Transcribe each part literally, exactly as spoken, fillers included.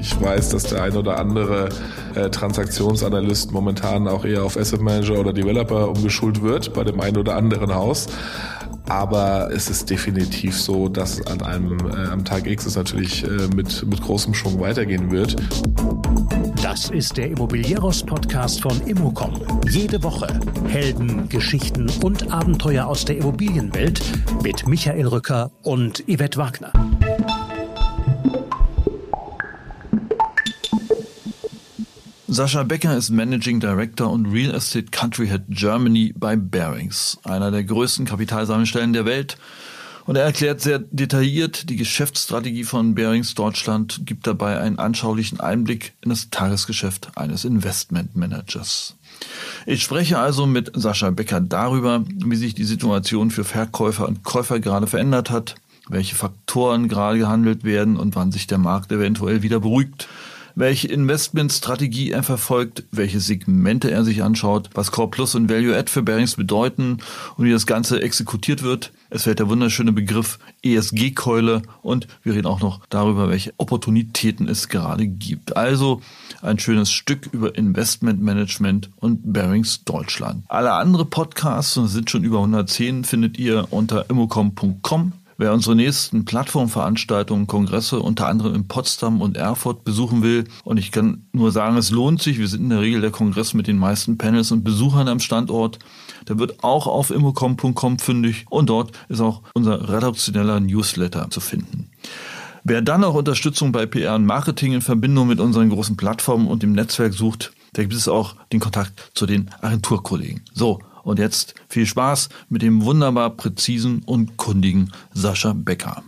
Ich weiß, dass der ein oder andere äh, Transaktionsanalyst momentan auch eher auf Asset Manager oder Developer umgeschult wird bei dem einen oder anderen Haus. Aber es ist definitiv so, dass an einem, äh, am Tag X es natürlich äh, mit, mit großem Schwung weitergehen wird. Das ist der Immobilieros-Podcast von Immocom. Jede Woche Helden, Geschichten und Abenteuer aus der Immobilienwelt mit Michael Rücker und Yvette Wagner. Sascha Becker ist Managing Director und Real Estate Country Head Germany bei Barings, einer der größten Kapitalsammelstellen der Welt. Und er erklärt sehr detailliert die Geschäftsstrategie von Barings Deutschland, gibt dabei einen anschaulichen Einblick in das Tagesgeschäft eines Investmentmanagers. Ich spreche also mit Sascha Becker darüber, wie sich die Situation für Verkäufer und Käufer gerade verändert hat, welche Faktoren gerade gehandelt werden und wann sich der Markt eventuell wieder beruhigt. Welche Investmentstrategie er verfolgt, welche Segmente er sich anschaut, was Core Plus und Value Add für Barings bedeuten und wie das Ganze exekutiert wird. Es fällt der wunderschöne Begriff E S G-Keule und wir reden auch noch darüber, welche Opportunitäten es gerade gibt. Also ein schönes Stück über Investmentmanagement und Barings Deutschland. Alle anderen Podcasts, und es sind schon über hundertzehn, findet ihr unter immocom punkt com. Wer unsere nächsten Plattformveranstaltungen, Kongresse unter anderem in Potsdam und Erfurt besuchen will, und ich kann nur sagen, es lohnt sich, wir sind in der Regel der Kongress mit den meisten Panels und Besuchern am Standort, der wird auch auf immocom punkt com fündig und dort ist auch unser redaktioneller Newsletter zu finden. Wer dann auch Unterstützung bei P R und Marketing in Verbindung mit unseren großen Plattformen und dem Netzwerk sucht, da gibt es auch den Kontakt zu den Agenturkollegen. So. Und jetzt viel Spaß mit dem wunderbar präzisen und kundigen Sascha Becker.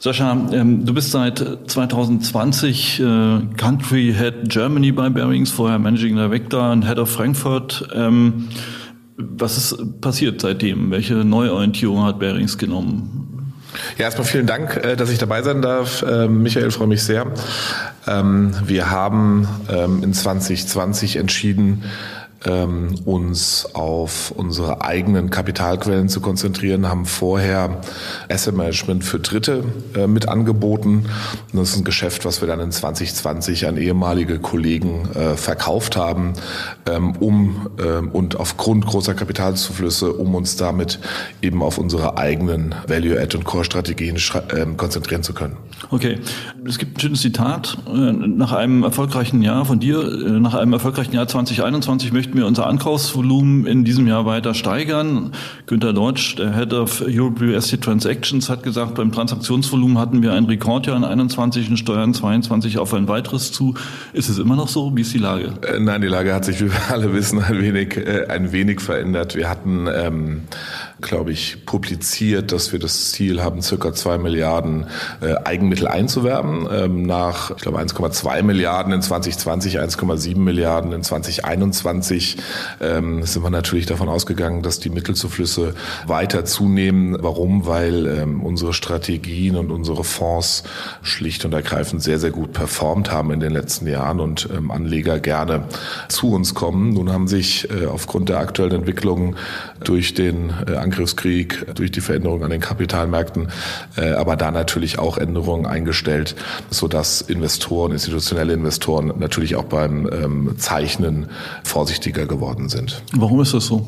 Sascha, ähm, du bist seit zwanzig zwanzig äh, Country Head Germany bei Barings, vorher Managing Director und Head of Frankfurt. Ähm, was ist passiert seitdem? Welche Neuorientierung hat Barings genommen? Ja, erstmal vielen Dank, dass ich dabei sein darf. Michael, freue mich sehr. Wir haben in zwanzig zwanzig entschieden, uns auf unsere eigenen Kapitalquellen zu konzentrieren, haben vorher Asset Management für Dritte mit angeboten. Das ist ein Geschäft, was wir dann in zwanzig zwanzig an ehemalige Kollegen verkauft haben, um und aufgrund großer Kapitalzuflüsse, um uns damit eben auf unsere eigenen Value-Add- und Core-Strategien konzentrieren zu können. Okay, es gibt ein schönes Zitat nach einem erfolgreichen Jahr von dir, nach einem erfolgreichen Jahr zwanzig einundzwanzig möchte wir unser Ankaufsvolumen in diesem Jahr weiter steigern. Günther Deutsch, der Head of Europe Real Estate Transactions, hat gesagt, beim Transaktionsvolumen hatten wir ein Rekordjahr in einundzwanzig und steuern zweiundzwanzig auf ein weiteres zu. Ist es immer noch so? Wie ist die Lage? Äh, nein, die Lage hat sich, wie wir alle wissen, ein wenig, äh, ein wenig verändert. Wir hatten, ähm, glaube ich, publiziert, dass wir das Ziel haben, circa zwei Milliarden äh, Eigenmittel einzuwerben. Ähm, nach, ich glaube, eins Komma zwei Milliarden in zwanzig zwanzig, eins Komma sieben Milliarden in zwanzig einundzwanzig. Ähm, sind wir natürlich davon ausgegangen, dass die Mittelzuflüsse weiter zunehmen. Warum? Weil ähm, unsere Strategien und unsere Fonds schlicht und ergreifend sehr, sehr gut performt haben in den letzten Jahren und ähm, Anleger gerne zu uns kommen. Nun haben sich äh, aufgrund der aktuellen Entwicklungen durch den äh, Angriffskrieg, durch die Veränderungen an den Kapitalmärkten, äh, aber da natürlich auch Änderungen eingestellt, sodass Investoren, institutionelle Investoren natürlich auch beim ähm, Zeichnen vorsichtig geworden sind. Warum ist das so?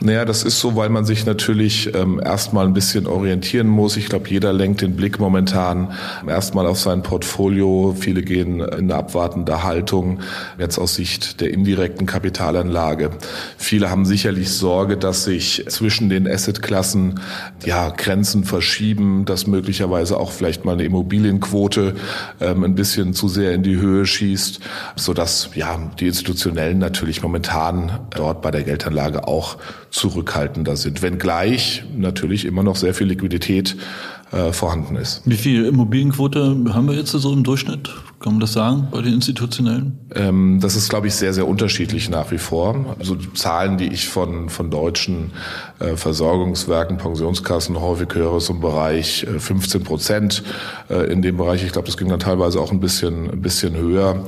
Naja, das ist so, weil man sich natürlich ähm, erstmal ein bisschen orientieren muss. Ich glaube, jeder lenkt den Blick momentan erstmal auf sein Portfolio. Viele gehen in eine abwartende Haltung, jetzt aus Sicht der indirekten Kapitalanlage. Viele haben sicherlich Sorge, dass sich zwischen den Assetklassen ja, Grenzen verschieben, dass möglicherweise auch vielleicht mal eine Immobilienquote ähm, ein bisschen zu sehr in die Höhe schießt, sodass ja, die Institutionellen natürlich momentan dort bei der Geldanlage auch zurückhaltender sind, wenngleich natürlich immer noch sehr viel Liquidität äh, vorhanden ist. Wie viel Immobilienquote haben wir jetzt so im Durchschnitt? Kann man das sagen bei den Institutionellen? Ähm, das ist, glaube ich, sehr, sehr unterschiedlich nach wie vor. Also die Zahlen, die ich von von deutschen äh, Versorgungswerken, Pensionskassen häufig höre, ist im Bereich äh, fünfzehn Prozent äh, in dem Bereich. Ich glaube, das ging dann teilweise auch ein bisschen ein bisschen höher.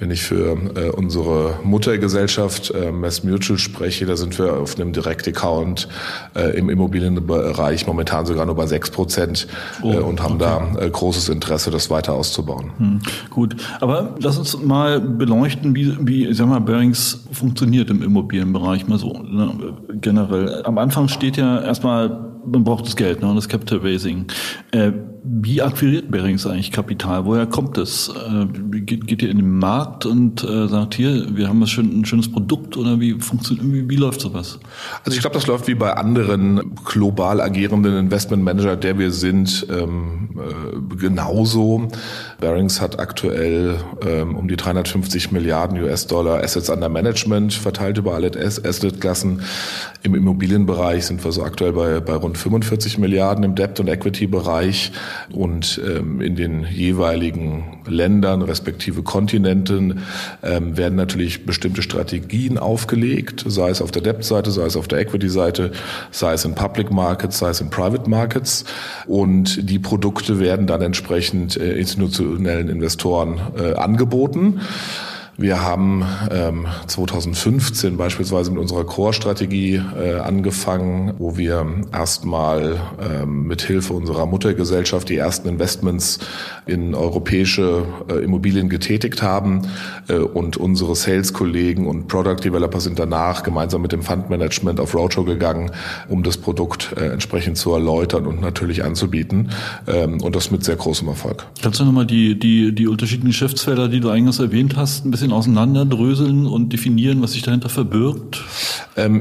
Wenn ich für äh, unsere Muttergesellschaft äh, Mass Mutual spreche, da sind wir auf einem Direct-Account äh, im Immobilienbereich momentan sogar nur bei sechs Prozent oh, äh, und haben okay. da äh, großes Interesse, das weiter auszubauen. Hm, gut, aber lass uns mal beleuchten, wie, wie sag mal, Barings funktioniert im Immobilienbereich mal so, ne, generell. Am Anfang steht ja erstmal, man braucht das Geld, ne, das Capital Raising. Äh, Wie akquiriert Barings eigentlich Kapital? Woher kommt es? Geht, geht ihr in den Markt und äh, sagt, hier, wir haben schön, ein schönes Produkt, oder wie funktioniert, wie, wie läuft sowas? Also ich glaube, das läuft wie bei anderen global agierenden Investmentmanager, der wir sind, ähm, äh, genauso. Barings hat aktuell ähm, um die dreihundertfünfzig Milliarden US-Dollar Assets under Management verteilt über alle Assetklassen. Im Immobilienbereich sind wir so aktuell bei, bei rund fünfundvierzig Milliarden im Debt- und Equity-Bereich. Und ähm, in den jeweiligen Ländern, respektive Kontinenten, ähm, werden natürlich bestimmte Strategien aufgelegt, sei es auf der Debt-Seite, sei es auf der Equity-Seite, sei es in Public Markets, sei es in Private Markets. Und die Produkte werden dann entsprechend äh, institutionellen Investoren äh, angeboten. Wir haben ähm, zweitausendfünfzehn beispielsweise mit unserer Core-Strategie äh, angefangen, wo wir erstmal ähm, mit Hilfe unserer Muttergesellschaft die ersten Investments in europäische äh, Immobilien getätigt haben äh, und unsere Sales-Kollegen und Product-Developer sind danach gemeinsam mit dem Fund-Management auf Roadshow gegangen, um das Produkt äh, entsprechend zu erläutern und natürlich anzubieten, ähm, und das mit sehr großem Erfolg. Kannst du nochmal die die die unterschiedlichen Geschäftsfelder, die du eingangs erwähnt hast, ein bisschen auseinanderdröseln und definieren, was sich dahinter verbirgt? Ähm,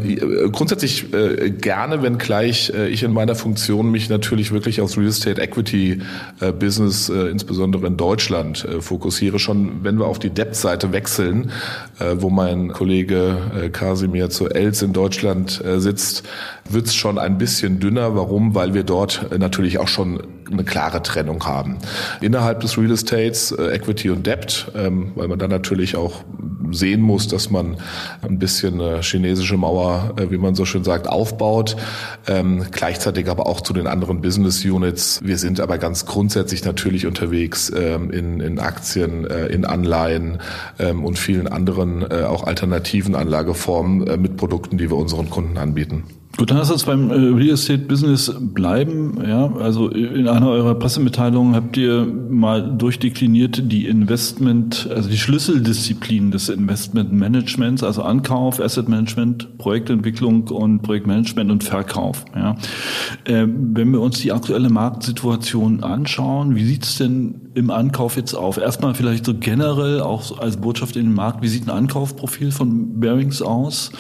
grundsätzlich äh, gerne, wenngleich äh, ich in meiner Funktion mich natürlich wirklich aufs Real Estate Equity äh, Business, äh, insbesondere in Deutschland, äh, fokussiere. Schon wenn wir auf die Debt-Seite wechseln, äh, wo mein Kollege äh, Kasimir zu Els in Deutschland äh, sitzt, wird es schon ein bisschen dünner. Warum? Weil wir dort äh, natürlich auch schon eine klare Trennung haben. Innerhalb des Real Estates, äh, Equity und Debt, ähm, weil man dann natürlich auch sehen muss, dass man ein bisschen eine chinesische Mauer, wie man so schön sagt, aufbaut. Ähm, gleichzeitig aber auch zu den anderen Business Units. Wir sind aber ganz grundsätzlich natürlich unterwegs ähm, in, in Aktien, äh, in Anleihen ähm, und vielen anderen äh, auch alternativen Anlageformen äh, mit Produkten, die wir unseren Kunden anbieten. Gut, dann lass uns beim Real Estate Business bleiben. Ja, also in einer eurer Pressemitteilungen habt ihr mal durchdekliniert die Investment, also die Schlüsseldisziplinen des Investmentmanagements, also Ankauf, Asset Management, Projektentwicklung und Projektmanagement und Verkauf. Ja, wenn wir uns die aktuelle Marktsituation anschauen, wie sieht's denn im Ankauf jetzt auf? Erstmal vielleicht so generell auch als Botschaft in den Markt: Wie sieht ein Ankaufprofil von Barings aus?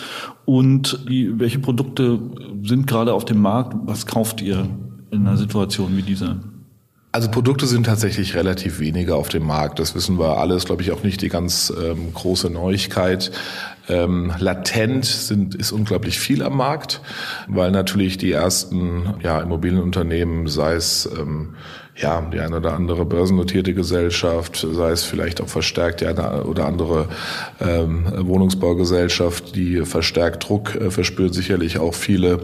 Und die, welche Produkte sind gerade auf dem Markt? Was kauft ihr in einer Situation wie dieser? Also Produkte sind tatsächlich relativ wenige auf dem Markt. Das wissen wir alle. Das ist, glaube ich, auch nicht die ganz ähm, große Neuigkeit. Ähm, latent sind, ist unglaublich viel am Markt, weil natürlich die ersten ja, Immobilienunternehmen, sei es ähm, ja die eine oder andere börsennotierte Gesellschaft, sei es vielleicht auch verstärkt die eine oder andere ähm, Wohnungsbaugesellschaft, die verstärkt Druck äh, verspürt, sicherlich auch viele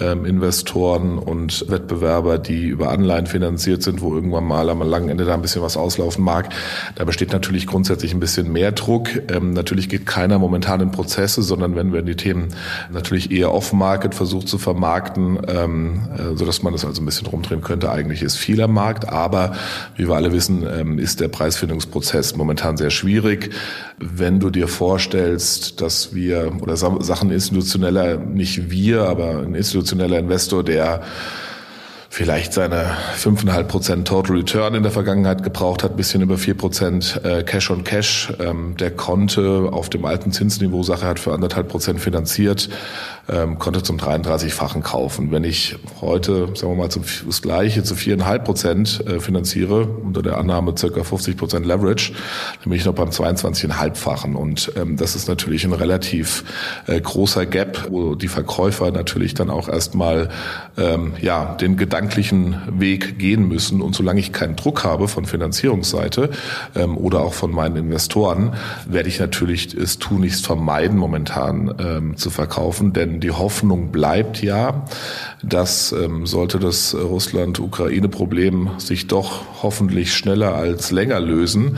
ähm, Investoren und Wettbewerber, die über Anleihen finanziert sind, wo irgendwann mal am langen Ende da ein bisschen was auslaufen mag. Da besteht natürlich grundsätzlich ein bisschen mehr Druck. Ähm, natürlich geht keiner momentan in Prozesse, sondern wenn wir die Themen natürlich eher off-market versucht zu vermarkten, ähm, äh, sodass man das also ein bisschen rumdrehen könnte. Eigentlich ist viel am Markt, aber wie wir alle wissen, ähm, ist der Preisfindungsprozess momentan sehr schwierig. Wenn du dir vorstellst, dass wir, oder Sachen institutioneller, nicht wir, aber ein institutioneller Investor, der vielleicht seine fünfeinhalb Prozent Total Return in der Vergangenheit gebraucht hat, bisschen über vier Prozent Cash on Cash. Der konnte auf dem alten Zinsniveau Sache hat für anderthalb Prozent finanziert ähm, konnte zum dreiunddreißigfachen kaufen. Wenn ich heute, sagen wir mal, zum, das Gleiche zu vier Komma fünf Prozent äh, finanziere, unter der Annahme ca. fünfzig Prozent Leverage, dann bin ich noch beim zweiundzwanzig Komma fünffachen. Und ähm, das ist natürlich ein relativ äh, großer Gap, wo die Verkäufer natürlich dann auch erstmal ähm, ja, den gedanklichen Weg gehen müssen. Und solange ich keinen Druck habe von Finanzierungsseite ähm, oder auch von meinen Investoren, werde ich natürlich es tunlichst vermeiden, momentan ähm, zu verkaufen. Denn die Hoffnung bleibt ja, dass ähm, sollte das Russland-Ukraine-Problem sich doch hoffentlich schneller als länger lösen,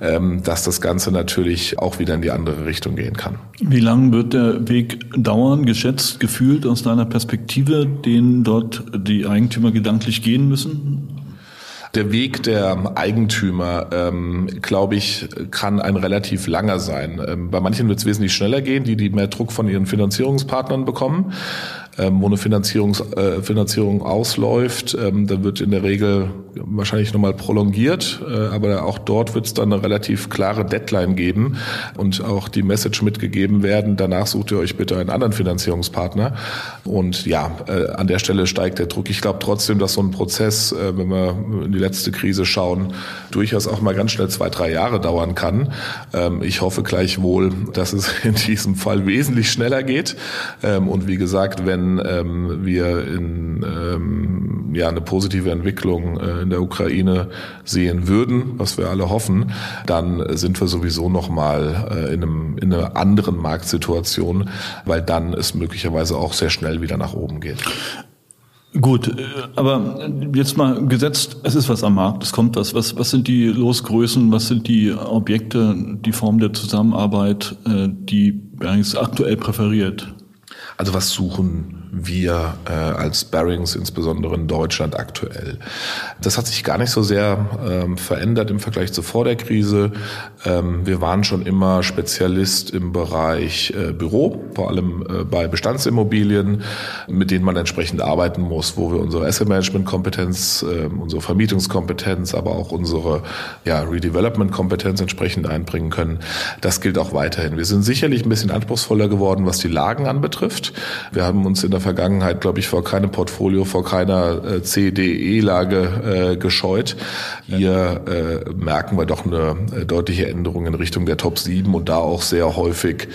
ähm, dass das Ganze natürlich auch wieder in die andere Richtung gehen kann. Wie lange wird der Weg dauern, geschätzt, gefühlt aus deiner Perspektive, den dort die Eigentümer gedanklich gehen müssen? Der Weg der Eigentümer, ähm, glaube ich, kann ein relativ langer sein. Ähm, bei manchen wird es wesentlich schneller gehen, die, die mehr Druck von ihren Finanzierungspartnern bekommen. Ähm, wo eine Finanzierungs, äh, Finanzierung ausläuft, ähm, da wird in der Regel wahrscheinlich nochmal prolongiert, äh, aber auch dort wird es dann eine relativ klare Deadline geben und auch die Message mitgegeben werden, danach sucht ihr euch bitte einen anderen Finanzierungspartner. Und ja, äh, an der Stelle steigt der Druck. Ich glaube trotzdem, dass so ein Prozess, äh, wenn wir in die letzte Krise schauen, durchaus auch mal ganz schnell zwei, drei Jahre dauern kann. Ähm, ich hoffe gleichwohl, dass es in diesem Fall wesentlich schneller geht. Ähm, und wie gesagt, wenn wir in, ähm, ja, eine positive Entwicklung äh, in der Ukraine sehen würden, was wir alle hoffen, dann sind wir sowieso nochmal äh, in, einem, in einer anderen Marktsituation, weil dann es möglicherweise auch sehr schnell wieder nach oben geht. Gut, aber jetzt mal gesetzt, es ist was am Markt, es kommt was. Was, was sind die Losgrößen, was sind die Objekte, die Form der Zusammenarbeit, äh, die eigentlich aktuell präferiert? Also was suchen wir äh, als Barings, insbesondere in Deutschland aktuell? Das hat sich gar nicht so sehr ähm, verändert im Vergleich zu vor der Krise. Ähm, wir waren schon immer Spezialist im Bereich äh, Büro, vor allem äh, bei Bestandsimmobilien, mit denen man entsprechend arbeiten muss, wo wir unsere Asset Management Kompetenz, äh, unsere Vermietungskompetenz, aber auch unsere ja, Redevelopment Kompetenz entsprechend einbringen können. Das gilt auch weiterhin. Wir sind sicherlich ein bisschen anspruchsvoller geworden, was die Lagen anbetrifft. Wir haben uns in der Vergangenheit, glaube ich, vor keinem Portfolio, vor keiner C D E-Lage äh, gescheut. Hier äh, merken wir doch eine deutliche Änderung in Richtung der Top sieben und da auch sehr häufig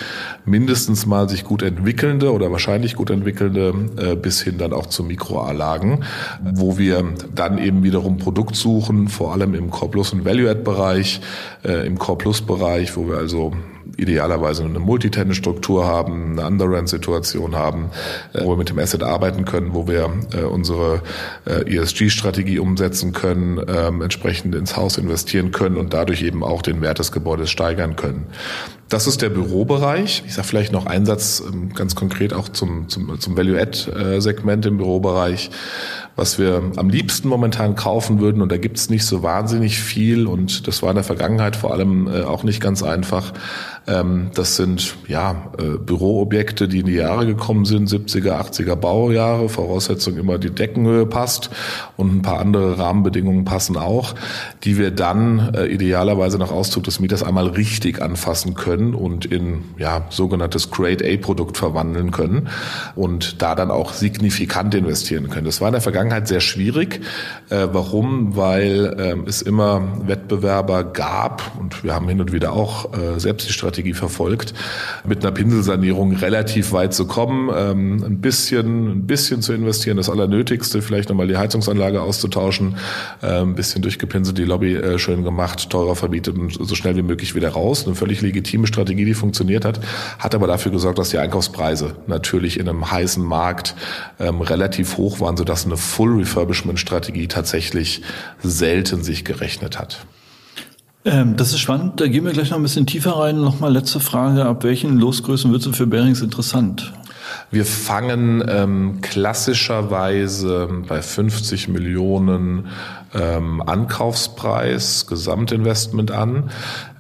mindestens mal sich gut entwickelnde oder wahrscheinlich gut entwickelnde äh, bis hin dann auch zu Mikro-A-Lagen, wo wir dann eben wiederum Produkt suchen, vor allem im Core-Plus- und Value-Add-Bereich, äh, im Core-Plus-Bereich, wo wir also idealerweise eine Multitenant-Struktur haben, eine Underrent-Situation haben, wo wir mit dem Asset arbeiten können, wo wir unsere E S G-Strategie umsetzen können, entsprechend ins Haus investieren können und dadurch eben auch den Wert des Gebäudes steigern können. Das ist der Bürobereich. Ich sage vielleicht noch einen Satz ganz konkret auch zum, zum, zum Value-Add-Segment im Bürobereich. Was wir am liebsten momentan kaufen würden, und da gibt es nicht so wahnsinnig viel, und das war in der Vergangenheit vor allem auch nicht ganz einfach, das sind ja Büroobjekte, die in die Jahre gekommen sind, siebziger, achtziger Baujahre, Voraussetzung immer die Deckenhöhe passt und ein paar andere Rahmenbedingungen passen auch, die wir dann idealerweise nach Auszug des Mieters einmal richtig anfassen können und in ja sogenanntes Grade-A-Produkt verwandeln können und da dann auch signifikant investieren können. Das war in der Vergangenheit sehr schwierig. Warum? Weil es immer Wettbewerber gab und wir haben hin und wieder auch selbst die Strategie verfolgt, mit einer Pinselsanierung relativ weit zu kommen, ähm, ein bisschen, ein bisschen zu investieren, das Allernötigste, vielleicht nochmal die Heizungsanlage auszutauschen, äh, ein bisschen durchgepinselt, die Lobby äh, schön gemacht, teurer vermietet und so schnell wie möglich wieder raus. Eine völlig legitime Strategie, die funktioniert hat, hat aber dafür gesorgt, dass die Einkaufspreise natürlich in einem heißen Markt ähm, relativ hoch waren, sodass eine Full-Refurbishment-Strategie tatsächlich selten sich gerechnet hat. Ähm, das ist spannend. Da gehen wir gleich noch ein bisschen tiefer rein. Nochmal letzte Frage. Ab welchen Losgrößen wird es für Barings interessant? Wir fangen ähm, klassischerweise bei fünfzig Millionen ähm, Ankaufspreis, Gesamtinvestment an,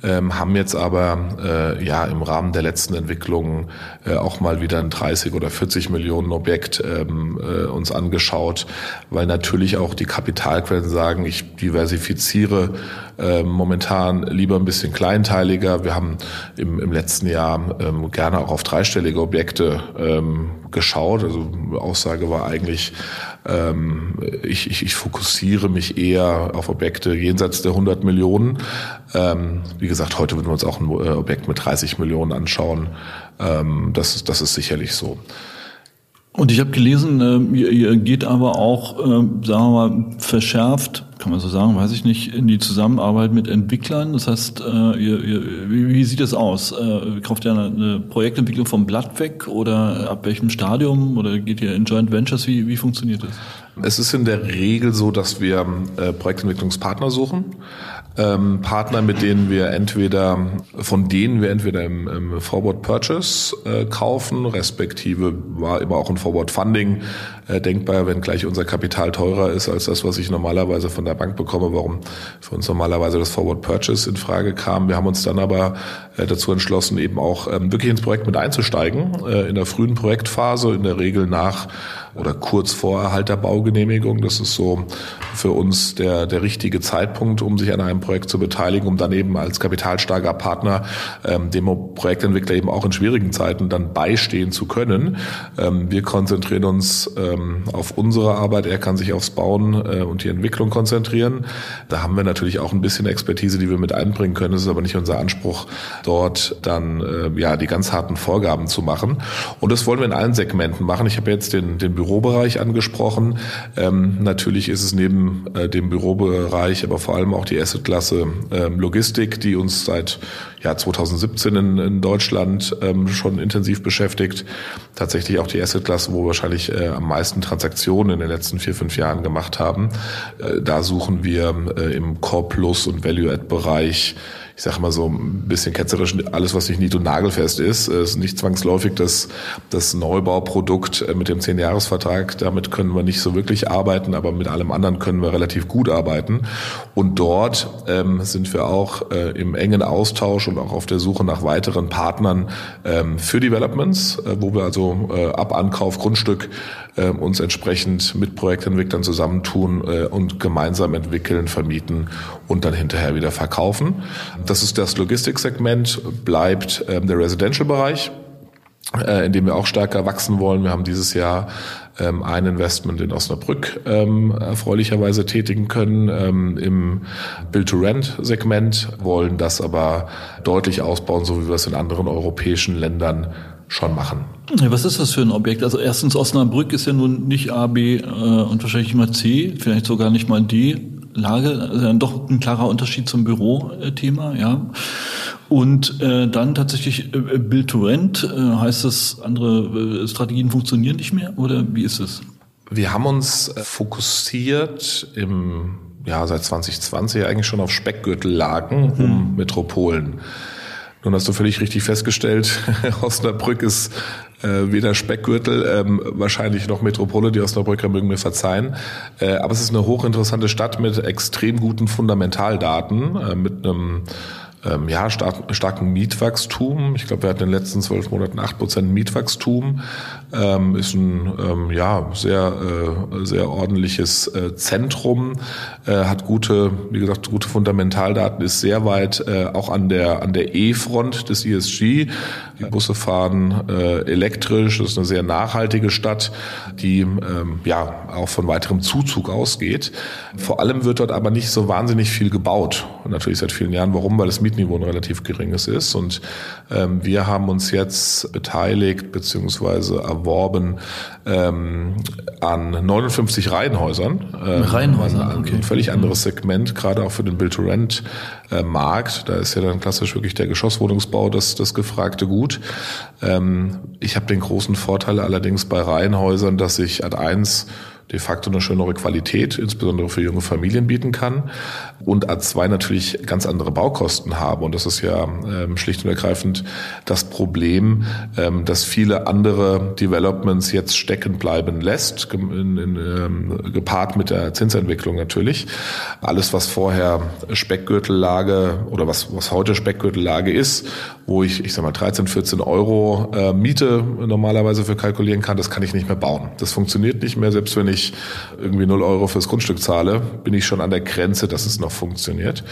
ähm, haben jetzt aber äh, ja im Rahmen der letzten Entwicklungen äh, auch mal wieder ein dreißig oder vierzig Millionen Objekt ähm, äh, uns angeschaut, weil natürlich auch die Kapitalquellen sagen, ich diversifiziere äh, momentan lieber ein bisschen kleinteiliger. Wir haben im, im letzten Jahr ähm, gerne auch auf dreistellige Objekte ähm, geschaut. Also Aussage war eigentlich, ähm, ich, ich, ich fokussiere mich eher auf Objekte jenseits der hundert Millionen. Ähm, wie gesagt, heute würden wir uns auch ein Objekt mit dreißig Millionen anschauen. Ähm, das, das ist sicherlich so. Und ich habe gelesen, ihr, ihr geht aber auch, sagen wir mal, verschärft, kann man so sagen, weiß ich nicht, in die Zusammenarbeit mit Entwicklern. Das heißt, ihr, ihr, wie sieht das aus? Kauft ihr eine Projektentwicklung vom Blatt weg oder ab welchem Stadium? Oder geht ihr in Joint Ventures? Wie, wie funktioniert das? Es ist in der Regel so, dass wir Projektentwicklungspartner suchen. Ähm, Partner, mit denen wir entweder, von denen wir entweder im, im Forward Purchase äh, kaufen, respektive war immer auch ein Forward Funding äh, denkbar, wenn gleich unser Kapital teurer ist als das, was ich normalerweise von der Bank bekomme, warum für uns normalerweise das Forward Purchase in Frage kam. Wir haben uns dann aber äh, dazu entschlossen, eben auch ähm, wirklich ins Projekt mit einzusteigen, äh, in der frühen Projektphase, in der Regel nach oder kurz vor Erhalt der Baugenehmigung. Das ist so für uns der, der richtige Zeitpunkt, um sich an einem Projekt zu beteiligen, um dann eben als kapitalstarker Partner ähm, dem Projektentwickler eben auch in schwierigen Zeiten dann beistehen zu können. Ähm, wir konzentrieren uns ähm, auf unsere Arbeit. Er kann sich aufs Bauen äh, und die Entwicklung konzentrieren. Da haben wir natürlich auch ein bisschen Expertise, die wir mit einbringen können. Es ist aber nicht unser Anspruch, dort dann äh, ja die ganz harten Vorgaben zu machen. Und das wollen wir in allen Segmenten machen. Ich habe jetzt den, den Bürobereich angesprochen. Ähm, natürlich ist es neben äh, dem Bürobereich, aber vor allem auch die Assetklasse ähm, Logistik, die uns seit ja, zweitausendsiebzehn in, in Deutschland ähm, schon intensiv beschäftigt. Tatsächlich auch die Assetklasse, wo wir wahrscheinlich äh, am meisten Transaktionen in den letzten vier, fünf Jahren gemacht haben. Äh, da suchen wir äh, im Core-Plus- und Value-Add-Bereich, ich sage mal so ein bisschen ketzerisch, alles, was nicht nied- und nagelfest ist. Es ist nicht zwangsläufig das, das Neubauprodukt mit dem zehn-Jahres-Vertrag. Damit können wir nicht so wirklich arbeiten, aber mit allem anderen können wir relativ gut arbeiten. Und dort ähm, sind wir auch äh, im engen Austausch und auch auf der Suche nach weiteren Partnern ähm, für Developments, äh, wo wir also äh, ab Ankauf Grundstück äh, uns entsprechend mit Projektentwicklern zusammentun äh, und gemeinsam entwickeln, vermieten und dann hinterher wieder verkaufen. Das ist das Logistiksegment, bleibt ähm, der Residential-Bereich, äh, in dem wir auch stärker wachsen wollen. Wir haben dieses Jahr ähm, ein Investment in Osnabrück ähm, erfreulicherweise tätigen können ähm, im Build-to-Rent-Segment, wollen das aber deutlich ausbauen, so wie wir es in anderen europäischen Ländern schon machen. Was ist das für ein Objekt? Also erstens, Osnabrück ist ja nun nicht A, B äh, und wahrscheinlich mal C, vielleicht sogar nicht mal D. Lage, also dann doch ein klarer Unterschied zum Bürothema, ja. Und äh, dann tatsächlich äh, Build to Rent, äh, heißt das, andere äh, Strategien funktionieren nicht mehr oder wie ist es? Wir haben uns äh, fokussiert im ja seit zwanzig zwanzig eigentlich schon auf Speckgürtellagen mhm. um Metropolen. Nun hast du völlig richtig festgestellt, Osnabrück ist äh, weder Speckgürtel, ähm, wahrscheinlich noch Metropole, die Osnabrücker mögen mir verzeihen. Äh, aber es ist eine hochinteressante Stadt mit extrem guten Fundamentaldaten, äh, mit einem ähm, ja, stark, starken Mietwachstum. Ich glaube, wir hatten in den letzten zwölf Monaten acht Prozent Mietwachstum. Ähm, ist ein ähm, ja sehr, äh, sehr ordentliches äh, Zentrum, äh, hat gute, wie gesagt, gute Fundamentaldaten, ist sehr weit äh, auch an der an der E-Front des E S G. Die Busse fahren äh, elektrisch, das ist eine sehr nachhaltige Stadt, die ähm, ja auch von weiterem Zuzug ausgeht. Vor allem wird dort aber nicht so wahnsinnig viel gebaut. Und natürlich seit vielen Jahren. Warum? Weil das Mietniveau ein relativ geringes ist. Und ähm, wir haben uns jetzt beteiligt beziehungsweise erworben ähm, an neunundfünfzig Reihenhäusern. Ähm, Reihenhäusern, ein, okay. Ein völlig anderes Segment, gerade auch für den Build-to-Rent-Markt. Da ist ja dann klassisch wirklich der Geschosswohnungsbau das, das gefragte Gut. Ähm, ich habe den großen Vorteil allerdings bei Reihenhäusern, dass ich ad eins de facto eine schönere Qualität, insbesondere für junge Familien bieten kann und A zwei natürlich ganz andere Baukosten habe. Und das ist ja ähm, schlicht und ergreifend das Problem, ähm, dass viele andere Developments jetzt stecken bleiben lässt, in, in, ähm, gepaart mit der Zinsentwicklung natürlich. Alles, was vorher Speckgürtellage oder was, was heute Speckgürtellage ist, wo ich, ich sag mal, dreizehn, vierzehn Euro äh, Miete normalerweise für kalkulieren kann, das kann ich nicht mehr bauen. Das funktioniert nicht mehr. Selbst wenn ich irgendwie null Euro fürs Grundstück zahle, bin ich schon an der Grenze, dass es noch funktioniert.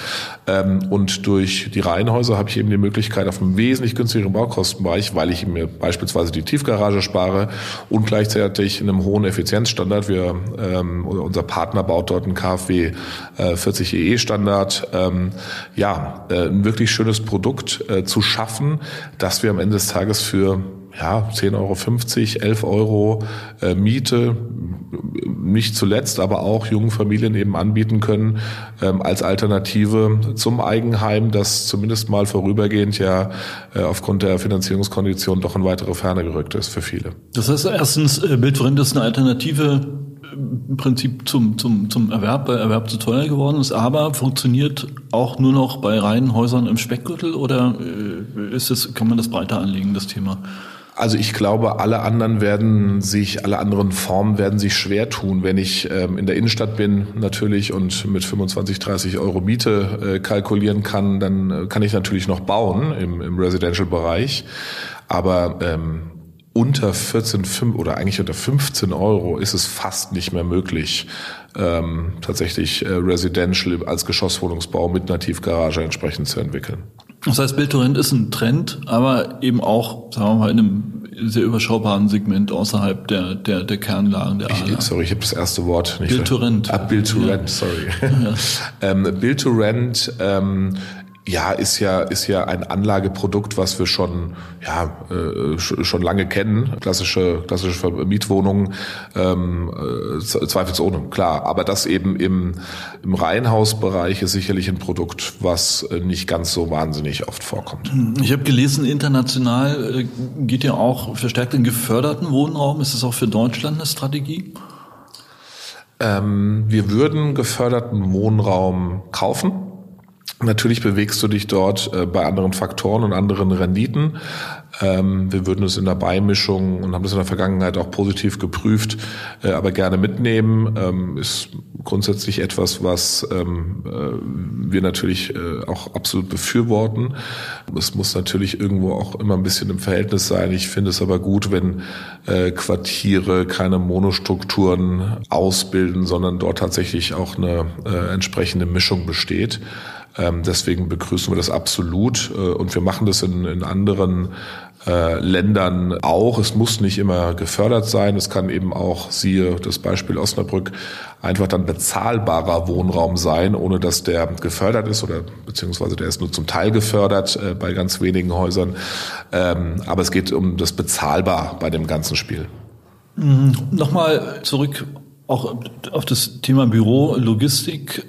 Ähm, und durch die Reihenhäuser habe ich eben die Möglichkeit auf einem wesentlich günstigeren Baukostenbereich, weil ich mir beispielsweise die Tiefgarage spare und gleichzeitig in einem hohen Effizienzstandard. Wir, ähm, unser Partner baut dort einen KfW äh, vierzig E E Standard. Ähm, ja, äh, ein wirklich schönes Produkt äh, zu schaffen, dass wir am Ende des Tages für ja, zehn Euro fünfzig, elf Euro äh, Miete, nicht zuletzt, aber auch jungen Familien eben anbieten können, ähm, als Alternative zum Eigenheim, das zumindest mal vorübergehend ja äh, aufgrund der Finanzierungskondition doch in weitere Ferne gerückt ist für viele. Das heißt erstens, äh, Bildfremd ist eine Alternative im Prinzip zum, zum, zum Erwerb, weil Erwerb zu teuer geworden ist, aber funktioniert auch nur noch bei reinen Häusern im Speckgürtel oder ist es, kann man das breiter anlegen, das Thema? Also ich glaube, alle anderen werden sich, alle anderen Formen werden sich schwer tun. Wenn ich ähm, in der Innenstadt bin natürlich und mit fünfundzwanzig, dreißig Euro Miete äh, kalkulieren kann, dann äh, kann ich natürlich noch bauen im, im Residential-Bereich. Aber ähm, unter vierzehn, fünf oder eigentlich unter fünfzehn Euro ist es fast nicht mehr möglich, ähm, tatsächlich äh, Residential als Geschosswohnungsbau mit einer Tiefgarage entsprechend zu entwickeln. Das heißt, Build-to-Rent ist ein Trend, aber eben auch, sagen wir mal, in einem sehr überschaubaren Segment außerhalb der der der Kernlagen der A L A. Sorry, ich habe das erste Wort nicht. Build-to-Rent. Ah, Build-to-Rent, sorry. Ja. ähm, Build-to-Rent ähm, Ja, ist ja ist ja ein Anlageprodukt, was wir schon ja äh, schon lange kennen. Klassische klassische Mietwohnungen ähm, äh, zweifelsohne, klar. Aber das eben im im Reihenhausbereich ist sicherlich ein Produkt, was nicht ganz so wahnsinnig oft vorkommt. Ich habe gelesen, international geht ja auch verstärkt in geförderten Wohnraum. Ist das auch für Deutschland eine Strategie? Ähm, wir würden geförderten Wohnraum kaufen. Natürlich bewegst du dich dort bei anderen Faktoren und anderen Renditen. Wir würden es in der Beimischung und haben das in der Vergangenheit auch positiv geprüft, aber gerne mitnehmen. Ist grundsätzlich etwas, was wir natürlich auch absolut befürworten. Es muss natürlich irgendwo auch immer ein bisschen im Verhältnis sein. Ich finde es aber gut, wenn Quartiere keine Monostrukturen ausbilden, sondern dort tatsächlich auch eine entsprechende Mischung besteht. Deswegen begrüßen wir das absolut und wir machen das in, in anderen äh, Ländern auch. Es muss nicht immer gefördert sein. Es kann eben auch, siehe das Beispiel Osnabrück, einfach dann bezahlbarer Wohnraum sein, ohne dass der gefördert ist oder beziehungsweise der ist nur zum Teil gefördert äh, bei ganz wenigen Häusern. Ähm, aber es geht um das Bezahlbar bei dem ganzen Spiel. Mhm. Nochmal zurück auch auf das Thema Büro, Logistik.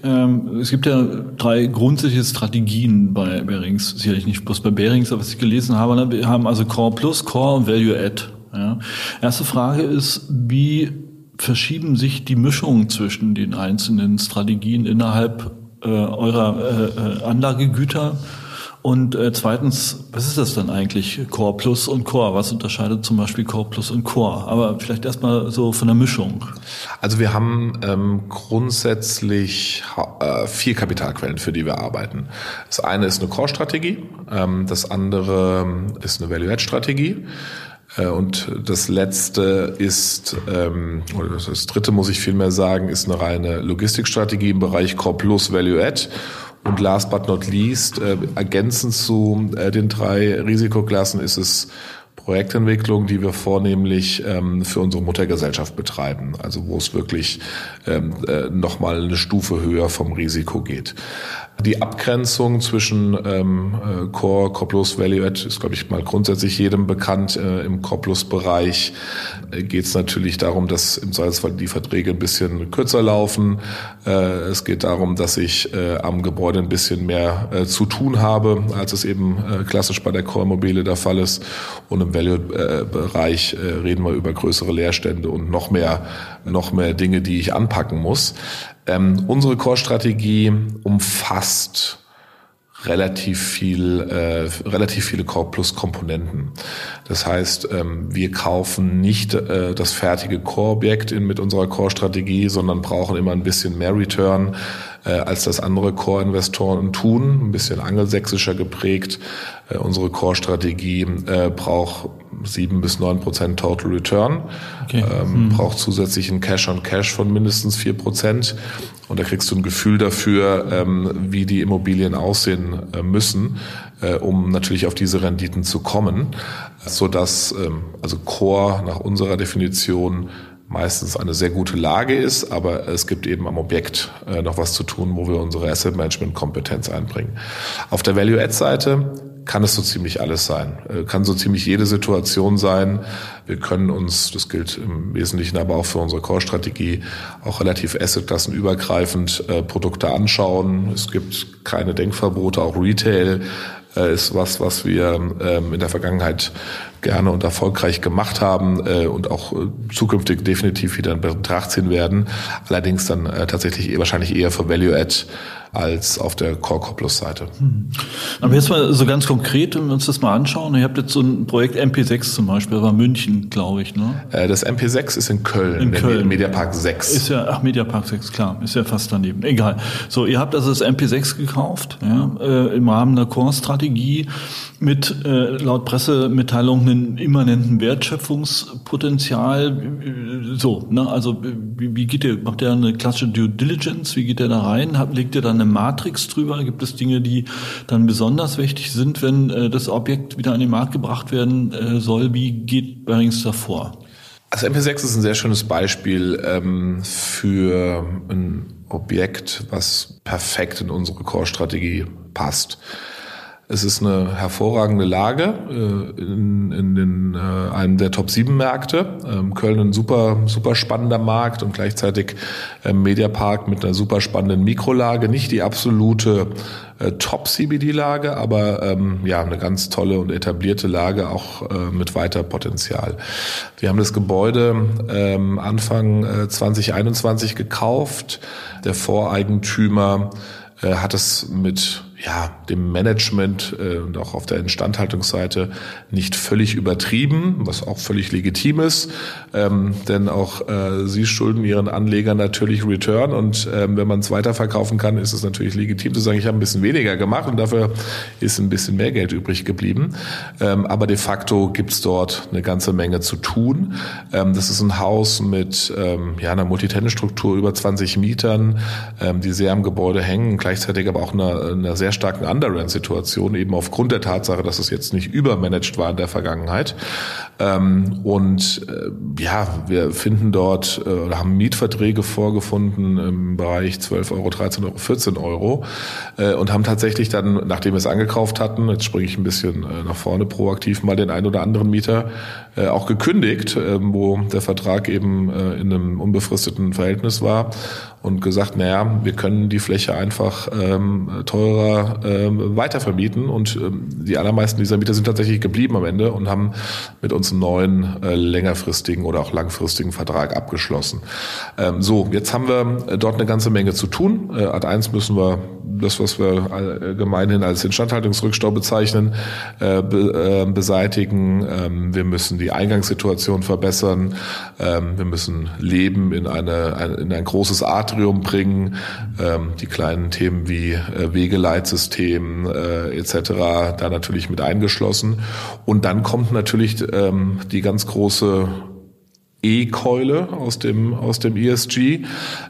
Es gibt ja drei grundsätzliche Strategien bei Barings, sicherlich nicht bloß bei Barings, aber was ich gelesen habe, wir haben also Core Plus, Core und Value Add. Ja. Erste Frage ist, wie verschieben sich die Mischungen zwischen den einzelnen Strategien innerhalb äh, eurer äh, Anlagegüter? Und äh, zweitens, was ist das dann eigentlich, Core Plus und Core? Was unterscheidet zum Beispiel Core Plus und Core? Aber vielleicht erstmal so von der Mischung. Also wir haben ähm, grundsätzlich äh, vier Kapitalquellen, für die wir arbeiten. Das eine ist eine Core-Strategie, ähm, das andere ist eine Value-Add-Strategie. Und das letzte ist, ähm, oder das dritte muss ich vielmehr sagen, ist eine reine Logistikstrategie im Bereich Core Plus Value Add. Und last but not least, äh, ergänzend zu äh, den drei Risikoklassen ist es Projektentwicklung, die wir vornehmlich ähm, für unsere Muttergesellschaft betreiben, also wo es wirklich ähm, äh, nochmal eine Stufe höher vom Risiko geht. Die Abgrenzung zwischen ähm, Core, Core Plus, Value Add ist, glaube ich, mal grundsätzlich jedem bekannt. Äh, im Core Plus Bereich äh, geht es natürlich darum, dass im Zweifelsfall die Verträge ein bisschen kürzer laufen. Äh, es geht darum, dass ich äh, am Gebäude ein bisschen mehr äh, zu tun habe, als es eben äh, klassisch bei der Core Immobilie der Fall ist. Und im Value-Bereich reden wir über größere Leerstände und noch mehr, noch mehr Dinge, die ich anpacken muss. Ähm, unsere Core-Strategie umfasst relativ viel, äh, relativ viele Core-Plus-Komponenten. Das heißt, ähm, wir kaufen nicht äh, das fertige Core-Objekt in, mit unserer Core-Strategie, sondern brauchen immer ein bisschen mehr Return. äh, als das andere Core-Investoren tun, ein bisschen angelsächsischer geprägt. Äh, unsere Core-Strategie äh, braucht sieben bis neun Prozent Total Return, okay. ähm, hm. braucht zusätzlichen Cash on Cash von mindestens vier Prozent. Und da kriegst du ein Gefühl dafür, ähm, wie die Immobilien aussehen äh, müssen, äh, um natürlich auf diese Renditen zu kommen, sodass ähm, also Core nach unserer Definition meistens eine sehr gute Lage ist, aber es gibt eben am Objekt äh, noch was zu tun, wo wir unsere Asset Management Kompetenz einbringen. Auf der Value-Add-Seite kann es so ziemlich alles sein, äh, kann so ziemlich jede Situation sein. Wir können uns, das gilt im Wesentlichen aber auch für unsere Core-Strategie, auch relativ assetklassenübergreifend äh, Produkte anschauen. Es gibt keine Denkverbote, auch Retail ist was, was wir ähm, in der Vergangenheit gerne und erfolgreich gemacht haben äh, und auch äh, zukünftig definitiv wieder in Betracht ziehen werden. Allerdings dann äh, tatsächlich wahrscheinlich eher für Value-Add als auf der Core-Core-Plus-Seite. Hm. Aber jetzt mal so ganz konkret, wenn wir uns das mal anschauen. Ihr habt jetzt so ein Projekt M P sechs zum Beispiel, das war München, glaube ich, ne? Äh, das M P sechs ist in Köln, in Köln. Mediapark sechs. Ist ja, ach, Mediapark sechs, klar, ist ja fast daneben. Egal. So, ihr habt also das M P sechs gekauft, ja, äh, im Rahmen einer Core-Strategie mit äh, laut Pressemitteilung einem immanenten Wertschöpfungspotenzial. So, ne? Also wie, wie geht ihr, macht ihr eine klassische Due Diligence? Wie geht ihr da rein? Hab, legt ihr da eine Matrix drüber? Gibt es Dinge, die dann besonders wichtig sind, wenn äh, das Objekt wieder an den Markt gebracht werden äh, soll? Wie geht Barings davor? Also M P sechs ist ein sehr schönes Beispiel ähm, für ein Objekt, was perfekt in unsere Core-Strategie passt. Es ist eine hervorragende Lage äh, in, in den, äh, einem der Top sieben Märkte. Ähm, Köln ein super super spannender Markt und gleichzeitig äh, Mediapark mit einer super spannenden Mikrolage. Nicht die absolute äh, Top-C B D-Lage, aber ähm, ja eine ganz tolle und etablierte Lage, auch äh, mit weiter Potenzial. Wir haben das Gebäude ähm, Anfang äh, zwanzig einundzwanzig gekauft. Der Voreigentümer äh, hat es mit ja, dem Management äh, und auch auf der Instandhaltungsseite nicht völlig übertrieben, was auch völlig legitim ist, ähm, denn auch äh, sie schulden ihren Anlegern natürlich Return und ähm, wenn man es weiterverkaufen kann, ist es natürlich legitim zu sagen, ich habe ein bisschen weniger gemacht und dafür ist ein bisschen mehr Geld übrig geblieben. Ähm, aber de facto gibt's dort eine ganze Menge zu tun. Ähm, das ist ein Haus mit ähm, ja einer Multitenant-Struktur über zwanzig Mietern, ähm, die sehr am Gebäude hängen, gleichzeitig aber auch einer, einer sehr starken Underrun-Situation, eben aufgrund der Tatsache, dass es jetzt nicht übermanaged war in der Vergangenheit. Und ja, wir finden dort, oder haben Mietverträge vorgefunden im Bereich zwölf Euro, dreizehn Euro, vierzehn Euro und haben tatsächlich dann, nachdem wir es angekauft hatten, jetzt springe ich ein bisschen nach vorne proaktiv, mal den einen oder anderen Mieter auch gekündigt, wo der Vertrag eben in einem unbefristeten Verhältnis war und gesagt, naja, wir können die Fläche einfach teurer weitervermieten und die allermeisten dieser Mieter sind tatsächlich geblieben am Ende und haben mit uns einen neuen längerfristigen oder auch langfristigen Vertrag abgeschlossen. So, jetzt haben wir dort eine ganze Menge zu tun. Ad eins müssen wir das, was wir gemeinhin als Instandhaltungsrückstau bezeichnen, beseitigen. Wir müssen die Eingangssituation verbessern. Wir müssen Leben in eine in ein großes Atrium bringen. Die kleinen Themen wie Wegeleit System äh, et cetera da natürlich mit eingeschlossen. Und dann kommt natürlich ähm, die ganz große E-Keule aus dem aus dem E S G,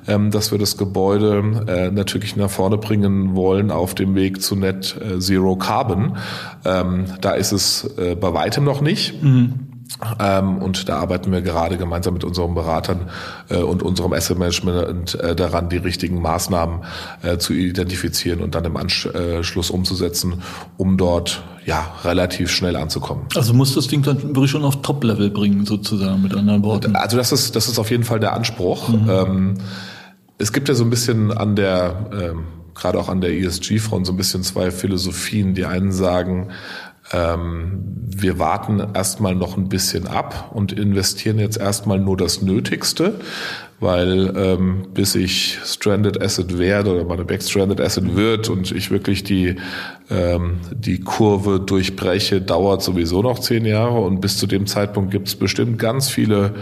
ähm, dass wir das Gebäude äh, natürlich nach vorne bringen wollen auf dem Weg zu Net äh, Zero Carbon. Ähm, da ist es äh, bei weitem noch nicht. Mhm. Ähm, und da arbeiten wir gerade gemeinsam mit unseren Beratern äh, und unserem Asset Management äh, daran, die richtigen Maßnahmen äh, zu identifizieren und dann im Anschluss umzusetzen, um dort ja relativ schnell anzukommen. Also muss das Ding dann wirklich schon auf Top-Level bringen, sozusagen, mit anderen Worten? Also das ist das ist auf jeden Fall der Anspruch. Mhm. Ähm, es gibt ja so ein bisschen an der, ähm, gerade auch an der E S G-Front, so ein bisschen zwei Philosophien. Die einen sagen, wir warten erstmal noch ein bisschen ab und investieren jetzt erstmal nur das Nötigste, weil ähm, bis ich Stranded Asset werde oder meine Bank Stranded Asset wird und ich wirklich die, ähm, die Kurve durchbreche, dauert sowieso noch zehn Jahre und bis zu dem Zeitpunkt gibt es bestimmt ganz viele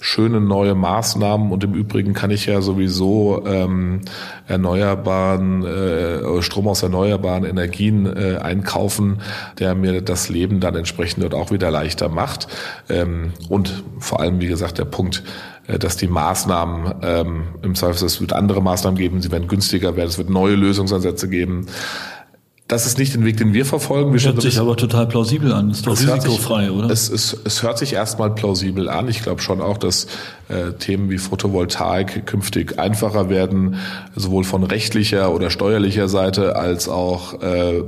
schöne neue Maßnahmen und im Übrigen kann ich ja sowieso ähm, erneuerbaren äh, Strom aus erneuerbaren Energien äh, einkaufen, der mir das Leben dann entsprechend dort auch wieder leichter macht. Ähm, und vor allem, wie gesagt, der Punkt, dass die Maßnahmen ähm, im Zweifel, es wird andere Maßnahmen geben, sie werden günstiger werden, es wird neue Lösungsansätze geben. Das ist nicht den Weg, den wir verfolgen. Wir hört sich aber total plausibel an. Ist doch risikofrei, oder? Es, es, es hört sich erstmal plausibel an. Ich glaube schon auch, dass äh, Themen wie Photovoltaik künftig einfacher werden, sowohl von rechtlicher oder steuerlicher Seite als auch äh,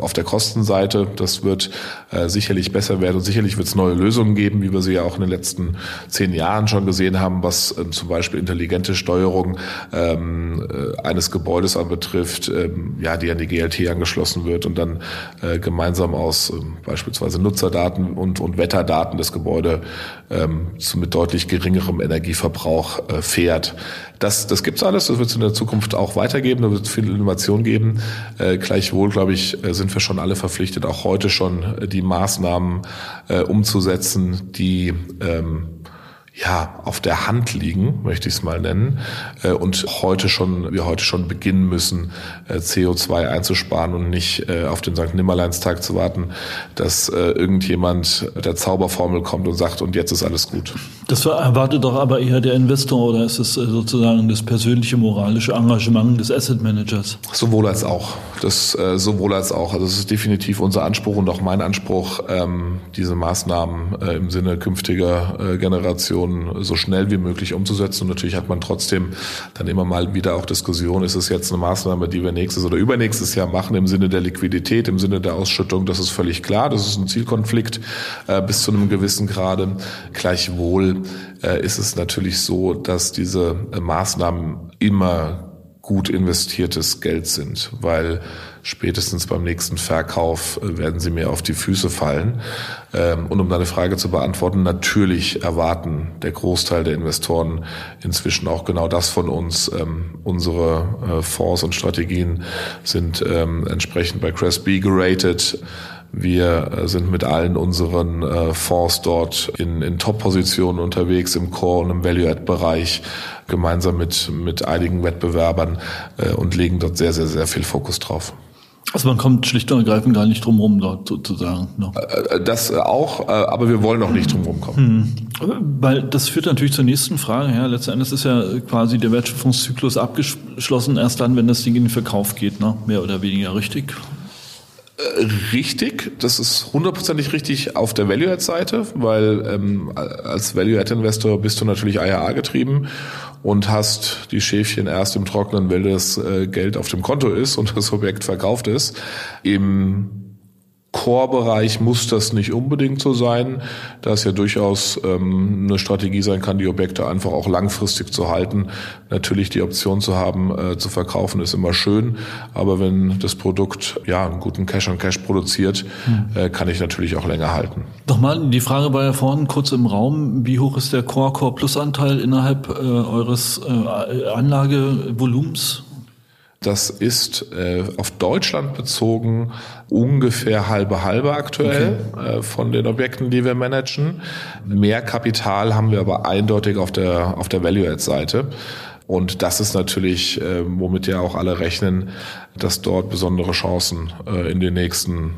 auf der Kostenseite. Das wird äh, sicherlich besser werden und sicherlich wird es neue Lösungen geben, wie wir sie ja auch in den letzten zehn Jahren schon gesehen haben, was äh, zum Beispiel intelligente Steuerung ähm, äh, eines Gebäudes anbetrifft, ähm, ja, die an die G L T angeschlossen wird und dann äh, gemeinsam aus äh, beispielsweise Nutzerdaten und, und Wetterdaten das Gebäude ähm, zu, mit deutlich geringerem Energieverbrauch äh, fährt. Das, das gibt's alles, das wird es in der Zukunft auch weitergeben, da wird es viel Innovation geben. Äh, gleichwohl, glaube ich, sind wir schon alle verpflichtet, auch heute schon die Maßnahmen äh, umzusetzen, die ähm, ja auf der Hand liegen, möchte ich es mal nennen, äh, und heute schon wir heute schon beginnen müssen, äh, C O zwei einzusparen und nicht äh, auf den Sankt Nimmerleinstag zu warten, dass äh, irgendjemand mit der Zauberformel kommt und sagt, und jetzt ist alles gut. Das erwartet doch aber eher der Investor, oder ist es sozusagen das persönliche moralische Engagement des Asset Managers? Sowohl als auch. Das äh, sowohl als auch. Also es ist definitiv unser Anspruch und auch mein Anspruch, ähm, diese Maßnahmen äh, im Sinne künftiger äh, Generationen so schnell wie möglich umzusetzen. Und natürlich hat man trotzdem dann immer mal wieder auch Diskussionen, ist es jetzt eine Maßnahme, die wir nächstes oder übernächstes Jahr machen, im Sinne der Liquidität, im Sinne der Ausschüttung. Das ist völlig klar. Das ist ein Zielkonflikt äh, bis zu einem gewissen Grade. Gleichwohl äh, ist es natürlich so, dass diese äh, Maßnahmen immer gut investiertes Geld sind, weil spätestens beim nächsten Verkauf werden sie mir auf die Füße fallen. Und um deine Frage zu beantworten, natürlich erwarten der Großteil der Investoren inzwischen auch genau das von uns. Unsere Fonds und Strategien sind entsprechend bei C R S B geratet. Wir sind mit allen unseren Fonds dort in, in Top-Positionen unterwegs, im Core- und im Value-Add-Bereich, gemeinsam mit, mit einigen Wettbewerbern und legen dort sehr, sehr, sehr viel Fokus drauf. Also man kommt schlicht und ergreifend gar nicht drum rum, dort sozusagen. Ne? Das auch, aber wir wollen auch nicht drum rumkommen. Hm. Weil das führt natürlich zur nächsten Frage. Ja, letztendlich ist ja quasi der Wertschöpfungszyklus abgeschlossen, erst dann, wenn das Ding in den Verkauf geht, ne? Mehr oder weniger, richtig? Richtig, das ist hundertprozentig richtig auf der Value-Add-Seite, weil ähm, als Value-Add-Investor bist du natürlich I R R getrieben und hast die Schäfchen erst im Trocknen, wenn das äh, Geld auf dem Konto ist und das Objekt verkauft ist. Im Core-Bereich muss das nicht unbedingt so sein, da es ja durchaus ähm, eine Strategie sein kann, die Objekte einfach auch langfristig zu halten. Natürlich die Option zu haben, äh, zu verkaufen, ist immer schön, aber wenn das Produkt ja einen guten Cash-on-Cash produziert, hm. äh, kann ich natürlich auch länger halten. Nochmal, die Frage war ja vorhin kurz im Raum, wie hoch ist der Core-Core-Plus-Anteil innerhalb äh, eures äh, Anlagevolumens? Das ist äh, auf Deutschland bezogen ungefähr halbe halbe aktuell, okay, äh, von den Objekten, die wir managen. Mehr Kapital haben wir aber eindeutig auf der auf der Value-Add-Seite. Und das ist natürlich, äh, womit ja auch alle rechnen, dass dort besondere Chancen äh, in den nächsten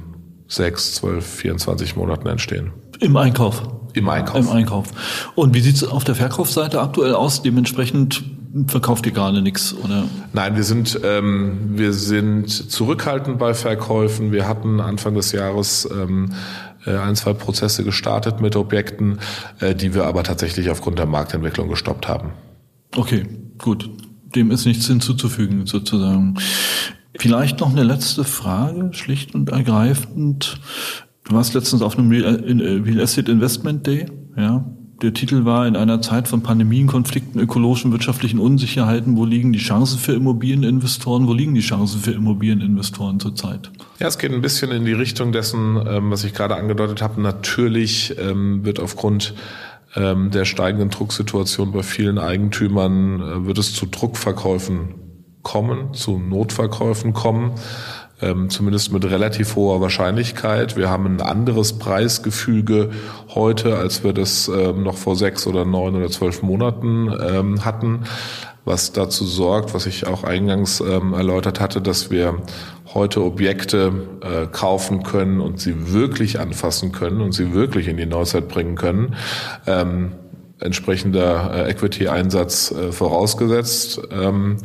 sechs, zwölf, vierundzwanzig Monaten entstehen. Im Einkauf? Im Einkauf. Im Einkauf. Und wie sieht's auf der Verkaufsseite aktuell aus? Dementsprechend verkauft ihr gerade nichts, oder? Nein, wir sind ähm, wir sind zurückhaltend bei Verkäufen. Wir hatten Anfang des Jahres ähm, ein, zwei Prozesse gestartet mit Objekten, äh, die wir aber tatsächlich aufgrund der Marktentwicklung gestoppt haben. Okay, gut. Dem ist nichts hinzuzufügen, sozusagen. Vielleicht noch eine letzte Frage, schlicht und ergreifend. Du warst letztens auf einem Real Estate Investment Day, ja. Der Titel war: In einer Zeit von Pandemien, Konflikten, ökologischen, wirtschaftlichen Unsicherheiten, wo liegen die Chancen für Immobilieninvestoren? Wo liegen die Chancen für Immobilieninvestoren zurzeit? Ja, es geht ein bisschen in die Richtung dessen, was ich gerade angedeutet habe. Natürlich wird aufgrund ähm, der steigenden Drucksituation bei vielen Eigentümern äh, wird es zu Druckverkäufen kommen, zu Notverkäufen kommen, ähm, zumindest mit relativ hoher Wahrscheinlichkeit. Wir haben ein anderes Preisgefüge heute, als wir das ähm, noch vor sechs oder neun oder zwölf Monaten ähm, hatten, was dazu sorgt, was ich auch eingangs ähm, erläutert hatte, dass wir heute Objekte äh, kaufen können und sie wirklich anfassen können und sie wirklich in die Neuzeit bringen können. Ähm, entsprechender äh, Equity-Einsatz äh, vorausgesetzt. Ähm,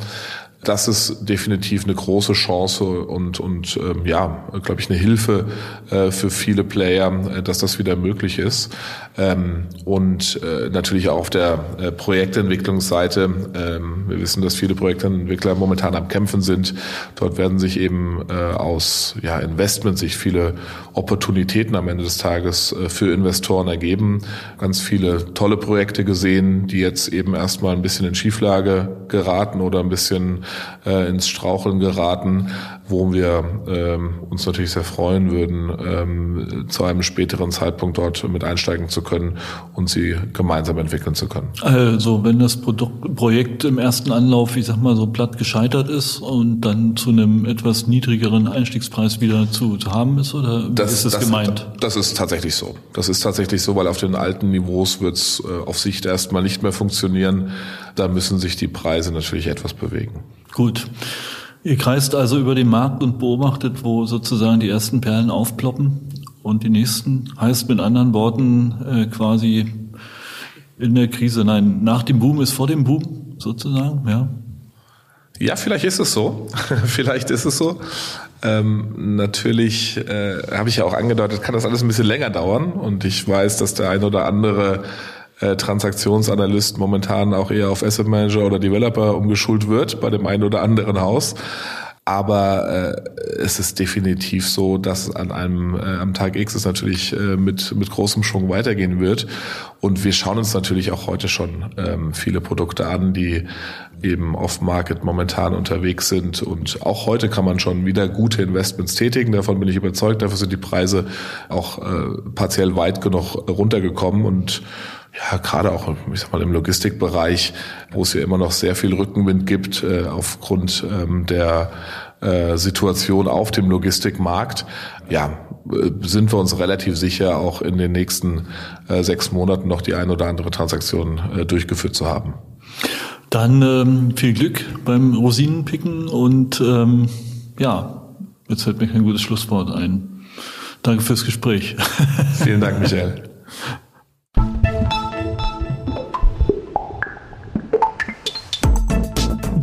Das ist definitiv eine große Chance und, und ähm, ja, glaube ich, eine Hilfe äh, für viele Player, äh, dass das wieder möglich ist. Ähm, und äh, natürlich auch auf der äh, Projektentwicklungsseite. Ähm, wir wissen, dass viele Projektentwickler momentan am Kämpfen sind. Dort werden sich eben äh, aus ja, Investment sich viele Opportunitäten am Ende des Tages äh, für Investoren ergeben. Ganz viele tolle Projekte gesehen, die jetzt eben erstmal ein bisschen in Schieflage geraten oder ein bisschen ins Straucheln geraten, wo wir ähm, uns natürlich sehr freuen würden, ähm, zu einem späteren Zeitpunkt dort mit einsteigen zu können und sie gemeinsam entwickeln zu können. Also wenn das Produkt, Projekt im ersten Anlauf, ich sag mal so platt gescheitert ist und dann zu einem etwas niedrigeren Einstiegspreis wieder zu, zu haben ist, oder das, ist das, das gemeint? Das ist tatsächlich so. Das ist tatsächlich so, weil auf den alten Niveaus wird es äh, auf Sicht erstmal nicht mehr funktionieren. Da müssen sich die Preise natürlich etwas bewegen. Gut. Ihr kreist also über den Markt und beobachtet, wo sozusagen die ersten Perlen aufploppen und die nächsten. Heißt mit anderen Worten äh, quasi in der Krise, nein, nach dem Boom ist vor dem Boom sozusagen, ja. Ja, vielleicht ist es so. vielleicht ist es so. Ähm, natürlich äh, habe ich ja auch angedeutet, kann das alles ein bisschen länger dauern und ich weiß, dass der ein oder andere Transaktionsanalyst momentan auch eher auf Asset Manager oder Developer umgeschult wird bei dem einen oder anderen Haus. Aber äh, es ist definitiv so, dass an einem äh, am Tag X es natürlich äh, mit mit großem Schwung weitergehen wird. Und wir schauen uns natürlich auch heute schon ähm, viele Produkte an, die eben off-market momentan unterwegs sind. Und auch heute kann man schon wieder gute Investments tätigen. Davon bin ich überzeugt. Dafür sind die Preise auch äh, partiell weit genug runtergekommen und ja, gerade auch, ich sag mal, im Logistikbereich, wo es ja immer noch sehr viel Rückenwind gibt, äh, aufgrund ähm, der äh, Situation auf dem Logistikmarkt, ja, äh, sind wir uns relativ sicher, auch in den nächsten äh, sechs Monaten noch die ein oder andere Transaktion äh, durchgeführt zu haben. Dann ähm, viel Glück beim Rosinenpicken und ähm, ja, jetzt fällt mir kein gutes Schlusswort ein. Danke fürs Gespräch. Vielen Dank, Michael.